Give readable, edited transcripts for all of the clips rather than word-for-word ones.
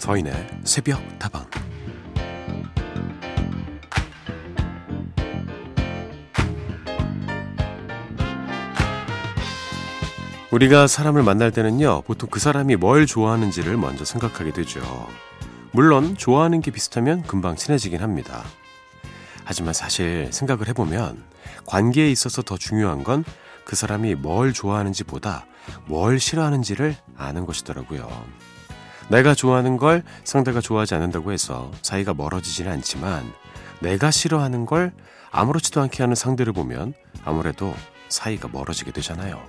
서인의 새벽다방. 우리가 사람을 만날 때는요, 보통 그 사람이 뭘 좋아하는지를 먼저 생각하게 되죠. 물론 좋아하는 게 비슷하면 금방 친해지긴 합니다. 하지만 사실 생각을 해보면 관계에 있어서 더 중요한 건 그 사람이 뭘 좋아하는지 보다 뭘 싫어하는지를 아는 것이더라고요. 내가 좋아하는 걸 상대가 좋아하지 않는다고 해서 사이가 멀어지지는 않지만, 내가 싫어하는 걸 아무렇지도 않게 하는 상대를 보면 아무래도 사이가 멀어지게 되잖아요.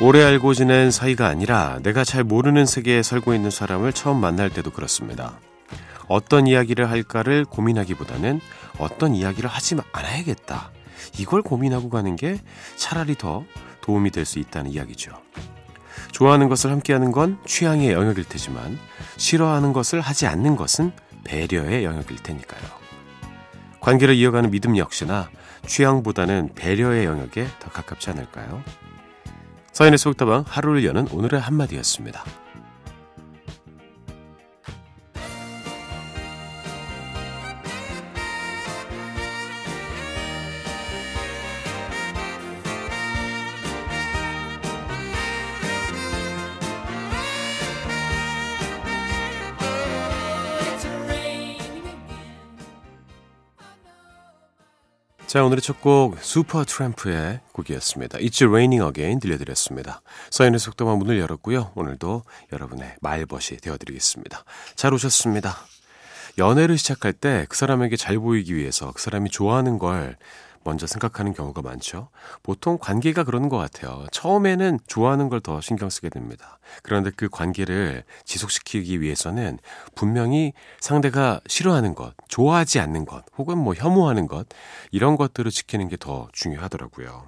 오래 알고 지낸 사이가 아니라 내가 잘 모르는 세계에 살고 있는 사람을 처음 만날 때도 그렇습니다. 어떤 이야기를 할까를 고민하기보다는 어떤 이야기를 하지 않아야겠다, 이걸 고민하고 가는 게 차라리 더 도움이 될 수 있다는 이야기죠. 좋아하는 것을 함께하는 건 취향의 영역일 테지만, 싫어하는 것을 하지 않는 것은 배려의 영역일 테니까요. 관계를 이어가는 믿음 역시나 취향보다는 배려의 영역에 더 가깝지 않을까요? 서인의 속다방, 하루를 여는 오늘의 한마디였습니다. 자, 오늘의 첫 곡 슈퍼트램프의 곡이었습니다. It's Raining Again 들려드렸습니다. 서인의 속담만 문을 열었고요. 오늘도 여러분의 말벗이 되어드리겠습니다. 잘 오셨습니다. 연애를 시작할 때 그 사람에게 잘 보이기 위해서 그 사람이 좋아하는 걸 먼저 생각하는 경우가 많죠. 보통 관계가 그런 것 같아요. 처음에는 좋아하는 걸 더 신경 쓰게 됩니다. 그런데 그 관계를 지속시키기 위해서는 분명히 상대가 싫어하는 것, 좋아하지 않는 것, 혹은 뭐 혐오하는 것, 이런 것들을 지키는 게 더 중요하더라고요.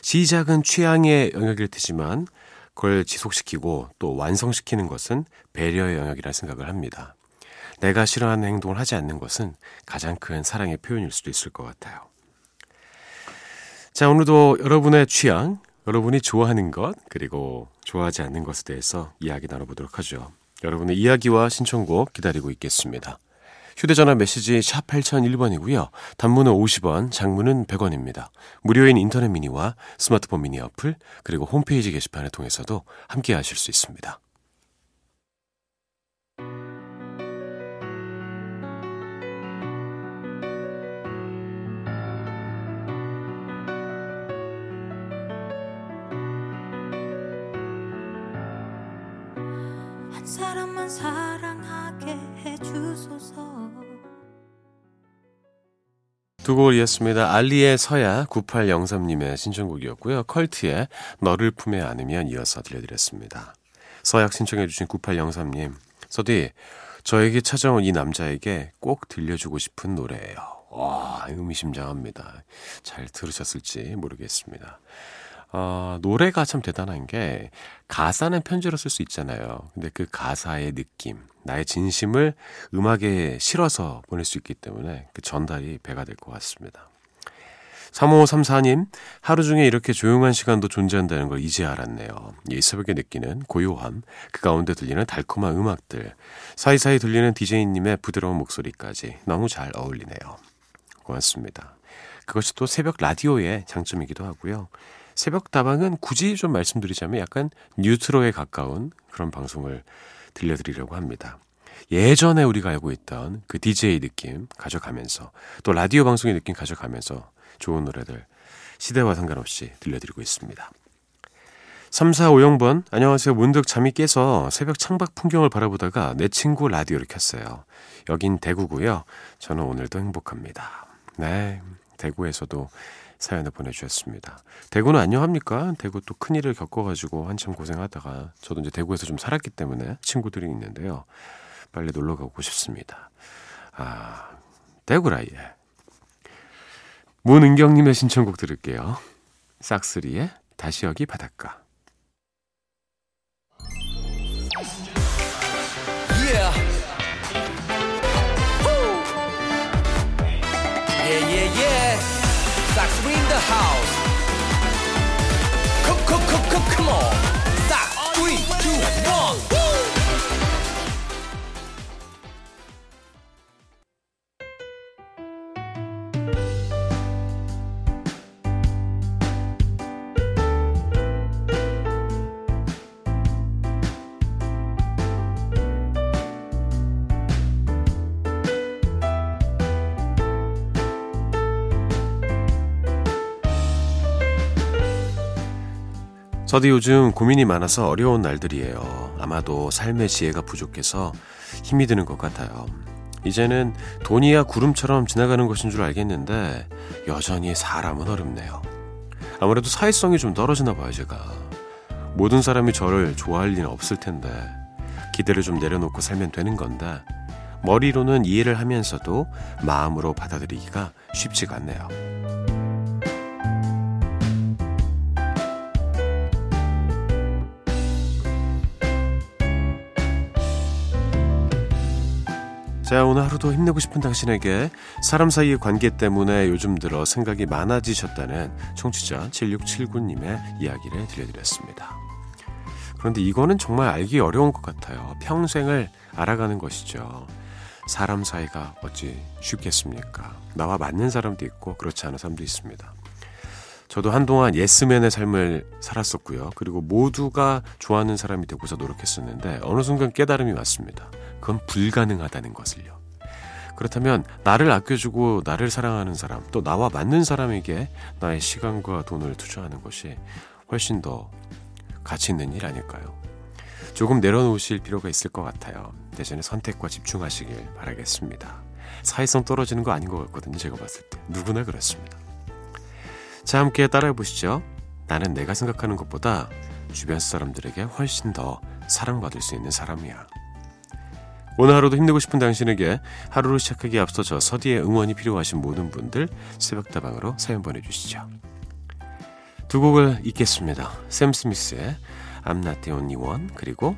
시작은 취향의 영역일 테지만 그걸 지속시키고 또 완성시키는 것은 배려의 영역이라 생각을 합니다. 내가 싫어하는 행동을 하지 않는 것은 가장 큰 사랑의 표현일 수도 있을 것 같아요. 자, 오늘도 여러분의 취향, 여러분이 좋아하는 것, 그리고 좋아하지 않는 것에 대해서 이야기 나눠보도록 하죠. 여러분의 이야기와 신청곡 기다리고 있겠습니다. 휴대전화 메시지 샵 8001번이고요. 단문은 50원, 장문은 100원입니다. 무료인 인터넷 미니와 스마트폰 미니 어플, 그리고 홈페이지 게시판을 통해서도 함께 하실 수 있습니다. 사람만 사랑하게 해주소서. 두 곡을 이었습니다. 알리의 서야, 9803님의 신청곡이었고요. 컬트의 너를 품에 안으면 이어서 들려드렸습니다. 서약 신청해주신 9803님, 서디, 저에게 찾아온 이 남자에게 꼭 들려주고 싶은 노래예요. 와, 의미심장합니다. 잘 들으셨을지 모르겠습니다. 노래가 참 대단한 게, 가사는 편지로 쓸 수 있잖아요. 근데 그 가사의 느낌, 나의 진심을 음악에 실어서 보낼 수 있기 때문에 그 전달이 배가 될 것 같습니다. 3534님, 하루 중에 이렇게 조용한 시간도 존재한다는 걸 이제 알았네요. 이 새벽에 느끼는 고요함, 그 가운데 들리는 달콤한 음악들, 사이사이 들리는 DJ님의 부드러운 목소리까지 너무 잘 어울리네요. 고맙습니다. 그것이 또 새벽 라디오의 장점이기도 하고요. 새벽다방은 굳이 좀 말씀드리자면 약간 뉴트로에 가까운 그런 방송을 들려드리려고 합니다. 예전에 우리가 알고 있던 그 DJ 느낌 가져가면서, 또 라디오 방송의 느낌 가져가면서 좋은 노래들 시대와 상관없이 들려드리고 있습니다. 3450번, 안녕하세요. 문득 잠이 깨서 새벽 창밖 풍경을 바라보다가 내 친구 라디오를 켰어요. 여긴 대구고요. 저는 오늘도 행복합니다. 네, 대구에서도 사연을 보내주셨습니다. 대구는 안녕합니까? 대구 또 큰일을 겪어가지고 한참 고생하다가, 저도 이제 대구에서 좀 살았기 때문에 친구들이 있는데요, 빨리 놀러가고 싶습니다. 아, 대구라. 예. 문은경님의 신청곡 들을게요. 싹쓰리의 다시 여기 바닷가. Yeah. 저도 요즘 고민이 많아서 어려운 날들이에요. 아마도 삶의 지혜가 부족해서 힘이 드는 것 같아요. 이제는 돈이야 구름처럼 지나가는 것인 줄 알겠는데 여전히 사람은 어렵네요. 아무래도 사회성이 좀 떨어지나 봐요, 제가. 모든 사람이 저를 좋아할 리는 없을 텐데 기대를 좀 내려놓고 살면 되는 건데 머리로는 이해를 하면서도 마음으로 받아들이기가 쉽지가 않네요. 자, 오늘 하루도 힘내고 싶은 당신에게 사람 사이의 관계 때문에 요즘 들어 생각이 많아지셨다는 청취자 7679님의 이야기를 들려드렸습니다. 그런데 이거는 정말 알기 어려운 것 같아요. 평생을 알아가는 것이죠. 사람 사이가 어찌 쉽겠습니까? 나와 맞는 사람도 있고 그렇지 않은 사람도 있습니다. 저도 한동안 예스맨의 삶을 살았었고요. 그리고 모두가 좋아하는 사람이 되고서 노력했었는데 어느 순간 깨달음이 왔습니다. 그건 불가능하다는 것을요. 그렇다면 나를 아껴주고 나를 사랑하는 사람, 또 나와 맞는 사람에게 나의 시간과 돈을 투자하는 것이 훨씬 더 가치 있는 일 아닐까요? 조금 내려놓으실 필요가 있을 것 같아요. 대신에 선택과 집중하시길 바라겠습니다. 사회성 떨어지는 거 아닌 것 같거든요. 제가 봤을 때 누구나 그렇습니다. 자, 함께 따라해보시죠. 나는 내가 생각하는 것보다 주변 사람들에게 훨씬 더 사랑받을 수 있는 사람이야. 오늘 하루도 힘내고 싶은 당신에게 하루를 시작하기에 앞서 저 서디의 응원이 필요하신 모든 분들 새벽다방으로 사연 보내주시죠. 두 곡을 읽겠습니다. 샘 스미스의 I'm Not The Only One 그리고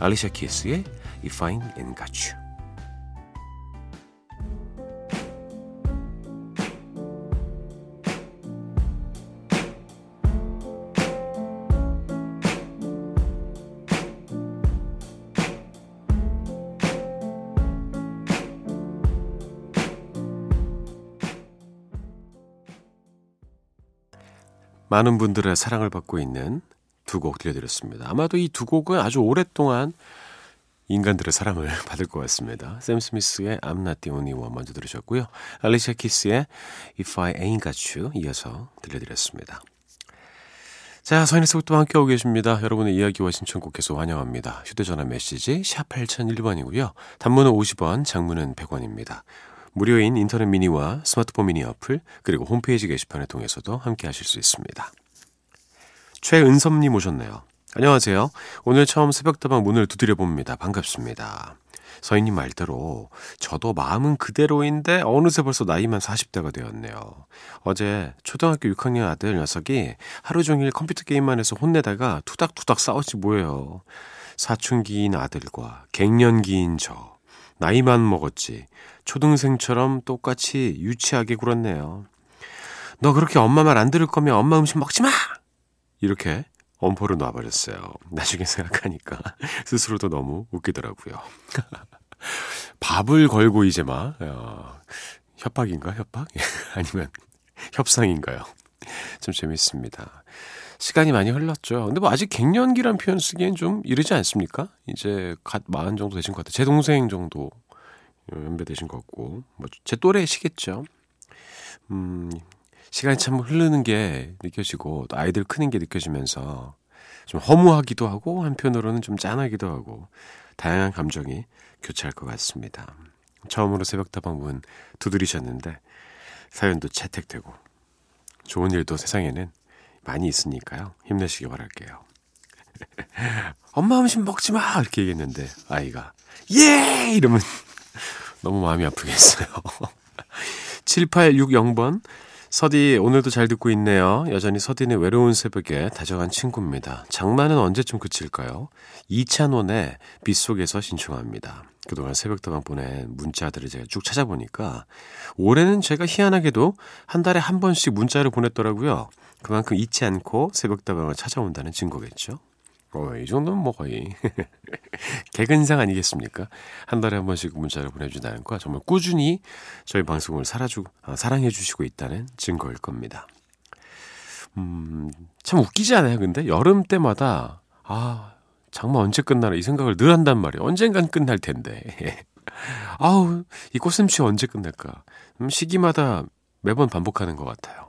알리샤 키스의 If I Ain't Got You. 많은 분들의 사랑을 받고 있는 두 곡 들려드렸습니다. 아마도 이 두 곡은 아주 오랫동안 인간들의 사랑을 받을 것 같습니다. 샘 스미스의 I'm Not The Only One 먼저 들으셨고요. 알리샤 키스의 If I Ain't Got You 이어서 들려드렸습니다. 자, 서인의 새벽다방 함께하고 계십니다. 여러분의 이야기와 신청곡 계속 환영합니다. 휴대전화 메시지 샵 8001번이고요. 단문은 50원, 장문은 100원입니다. 무료인 인터넷 미니와 스마트폰 미니 어플 그리고 홈페이지 게시판을 통해서도 함께 하실 수 있습니다. 최은섭님 오셨네요. 안녕하세요. 오늘 처음 새벽다방 문을 두드려봅니다. 반갑습니다. 서인님 말대로 저도 마음은 그대로인데 어느새 벌써 나이만 40대가 되었네요. 어제 초등학교 6학년 아들 녀석이 하루 종일 컴퓨터 게임만 해서 혼내다가 투닥투닥 싸웠지 뭐예요. 사춘기인 아들과 갱년기인 저. 나이만 먹었지 초등생처럼 똑같이 유치하게 굴었네요. 너 그렇게 엄마 말 안 들을 거면 엄마 음식 먹지 마! 이렇게 엄포를 놔버렸어요. 나중에 생각하니까 스스로도 너무 웃기더라고요. 밥을 걸고 이제 막 협박인가? 협박? 아니면 협상인가요? 좀 재밌습니다. 시간이 많이 흘렀죠. 근데 뭐 아직 갱년기란 표현 쓰기엔 좀 이르지 않습니까? 이제 갓 40 정도 되신 것 같아요. 제 동생 정도 연배 되신 것 같고 뭐 제 또래시겠죠. 시간이 참 흐르는 게 느껴지고 또 아이들 크는 게 느껴지면서 좀 허무하기도 하고 한편으로는 좀 짠하기도 하고 다양한 감정이 교차할 것 같습니다. 처음으로 새벽다방 문 두드리셨는데 사연도 채택되고 좋은 일도 세상에는 많이 있으니까요. 힘내시길 바랄게요. 엄마 음식 먹지 마! 이렇게 얘기했는데 아이가 예! 이러면 너무 마음이 아프겠어요. 7860번 서디 오늘도 잘 듣고 있네요. 여전히 서디는 외로운 새벽에 다정한 친구입니다. 장마는 언제쯤 그칠까요? 이찬원의 빛속에서 신청합니다. 그동안 새벽다방 보낸 문자들을 제가 쭉 찾아보니까 올해는 제가 희한하게도 한 달에 한 번씩 문자를 보냈더라고요. 그만큼 잊지 않고 새벽다방을 찾아온다는 증거겠죠. 이 정도면 뭐 거의 개근상 아니겠습니까? 한 달에 한 번씩 문자를 보내준다는 거 정말 꾸준히 저희 방송을 사랑해주시고 있다는 증거일 겁니다. 참 웃기지 않아요? 근데 여름 때마다 장마 언제 끝나나 이 생각을 늘 한단 말이에요. 언젠간 끝날 텐데 아우 이 꽃샘추위 언제 끝날까. 시기마다 매번 반복하는 것 같아요.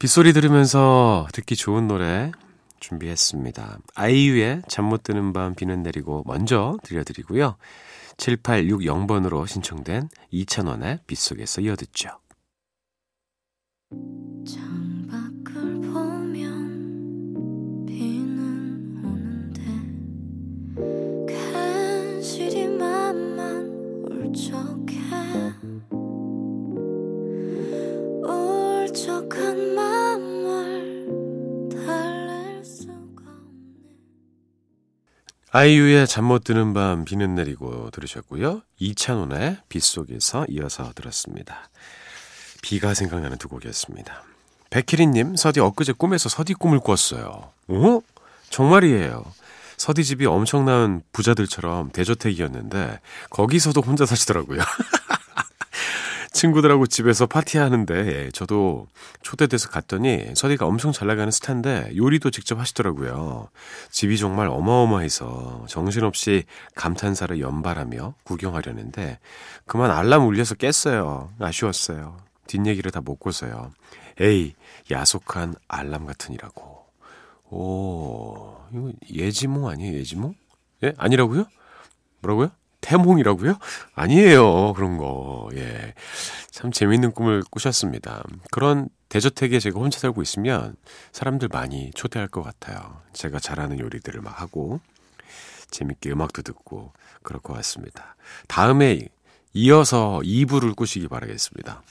빗소리 들으면서 듣기 좋은 노래 준비했습니다. 아이유의 잠 못 드는 밤 비는 내리고 먼저 들려드리고요. 7860번으로 신청된 이찬원의 빗속에서 이어듣죠. 창밖을 보면 비는 오는데 괜시리 맘만 울적해. 울적한 맘을 달랠 수가 없네. 아이유의 잠 못 드는 밤 비는 내리고 들으셨고요. 이찬원의 빗속에서 이어서 들었습니다. 비가 생각나는 두 곡이었습니다. 백혜린님, 서디 엊그제 꿈에서 서디 꿈을 꿨어요. 어? 정말이에요. 서디 집이 엄청난 부자들처럼 대저택이었는데 거기서도 혼자 사시더라고요. 친구들하고 집에서 파티하는데 예, 저도 초대돼서 갔더니 서디가 엄청 잘나가는 스타인데 요리도 직접 하시더라고요. 집이 정말 어마어마해서 정신없이 감탄사를 연발하며 구경하려는데 그만 알람 울려서 깼어요. 아쉬웠어요. 뒷얘기를 다 먹고서요. 에이, 야속한 알람 같으니라고. 오, 이거 예지몽 아니에요? 예지몽? 예? 아니라고요? 뭐라고요? 태몽이라고요? 아니에요. 그런 거. 예. 참 재밌는 꿈을 꾸셨습니다. 그런 대저택에 제가 혼자 살고 있으면 사람들 많이 초대할 것 같아요. 제가 잘하는 요리들을 막 하고 재밌게 음악도 듣고 그럴 것 같습니다. 다음에 이어서 2부를 꾸시기 바라겠습니다.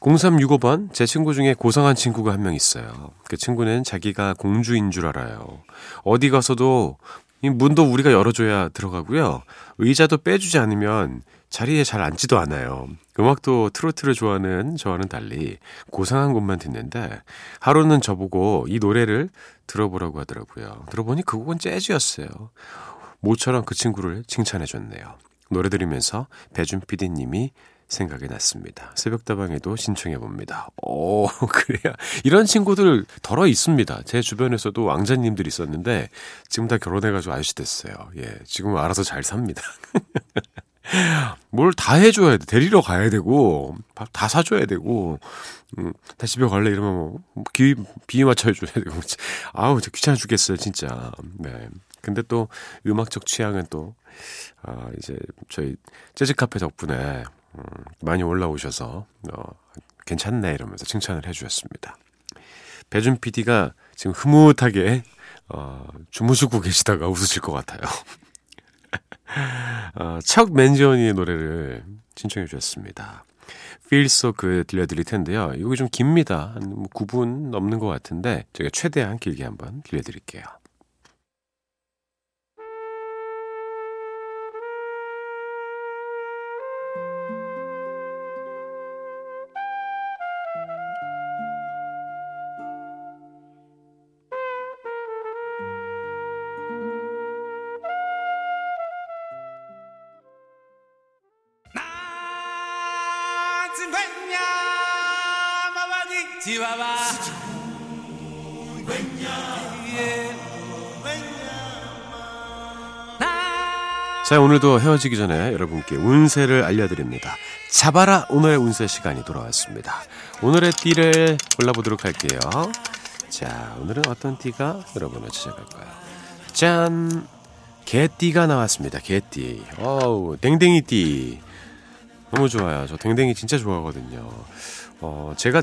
0365번, 제 친구 중에 고상한 친구가 한 명 있어요. 그 친구는 자기가 공주인 줄 알아요. 어디 가서도 문도 우리가 열어줘야 들어가고요. 의자도 빼주지 않으면 자리에 잘 앉지도 않아요. 음악도 트로트를 좋아하는 저와는 달리 고상한 것만 듣는데 하루는 저보고 이 노래를 들어보라고 하더라고요. 들어보니 그 곡은 재즈였어요. 모처럼 그 친구를 칭찬해줬네요. 노래 들으면서 배준 PD님이 생각이 났습니다. 새벽다방에도 신청해봅니다. 오, 그래야 이런 친구들 덜어 있습니다. 제 주변에서도 왕자님들이 있었는데 지금 다 결혼해가지고 아저씨 됐어요. 예, 지금 알아서 잘 삽니다. 뭘 다 해줘야 돼. 데리러 가야 되고 밥 다 사줘야 되고 다 집에 갈래 이러면 뭐 비위 맞춰줘야 되고 아우 귀찮아 죽겠어요 진짜. 네. 근데 또 음악적 취향은 또 이제 저희 재즈카페 덕분에 많이 올라오셔서 괜찮네 이러면서 칭찬을 해주셨습니다. 배준 PD가 지금 흐뭇하게 주무시고 계시다가 웃으실 것 같아요. 척 맨지언이의 노래를 신청해 주셨습니다. Feel So Good 들려드릴 텐데요. 이게 좀 깁니다. 한 9분 넘는 것 같은데 제가 최대한 길게 한번 들려드릴게요. 지와와 자, 오늘도 헤어지기 전에 여러분께 운세를 알려드립니다. 잡아라 오늘의 운세 시간이 돌아왔습니다. 오늘의 띠를 골라보도록 할게요. 자, 오늘은 어떤 띠가 여러분을 찾아갈까요? 짠, 개띠가 나왔습니다. 개띠. 어우, 댕댕이띠 너무 좋아요. 저 댕댕이 진짜 좋아하거든요. 제가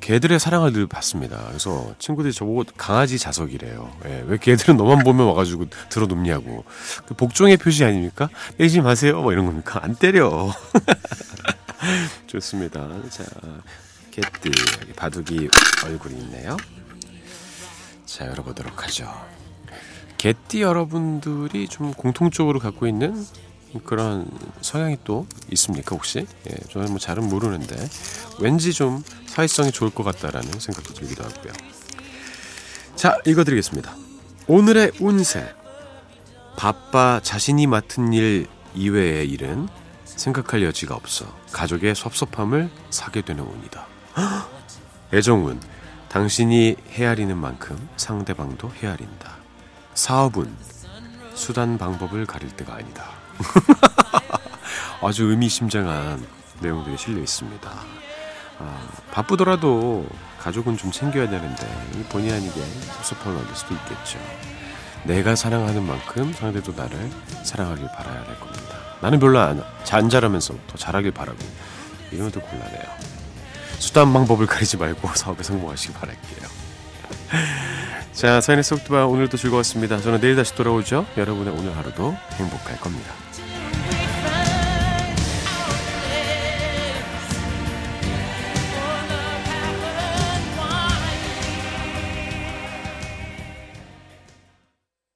개들의 사랑을 늘 받습니다. 그래서 친구들이 저보고 강아지 자석이래요. 예, 왜 개들은 너만 보면 와가지고 들어눕냐고. 그 복종의 표시 아닙니까? 때리지 마세요. 뭐 이런 겁니까? 안 때려. 좋습니다. 자, 개띠. 바둑이 얼굴이 있네요. 자, 열어보도록 하죠. 개띠 여러분들이 좀 공통적으로 갖고 있는 그런 성향이 또 있습니까 혹시? 예, 저는 뭐 잘은 모르는데 왠지 좀 사회성이 좋을 것 같다라는 생각도 들기도 하고요. 자, 읽어드리겠습니다. 오늘의 운세. 바빠 자신이 맡은 일 이외의 일은 생각할 여지가 없어 가족의 섭섭함을 사게 되는 운이다. 헉! 애정운. 당신이 헤아리는 만큼 상대방도 헤아린다. 사업운. 수단 방법을 가릴 때가 아니다. 아주 의미심장한 내용들이 실려 있습니다. 바쁘더라도 가족은 좀 챙겨야 되는데 본의 아니게 섭섭함을 얻을 수도 있겠죠. 내가 사랑하는 만큼 상대도 나를 사랑하길 바라야 될 겁니다. 나는 별로 잔잘하면서 더 잘하길 바라고 이런 것도 곤란해요. 수단 방법을 가리지 말고 사업에 성공하시길 바랄게요. 자, 사연의 속도방 오늘도 즐거웠습니다. 저는 내일 다시 돌아오죠. 여러분의 오늘 하루도 행복할 겁니다.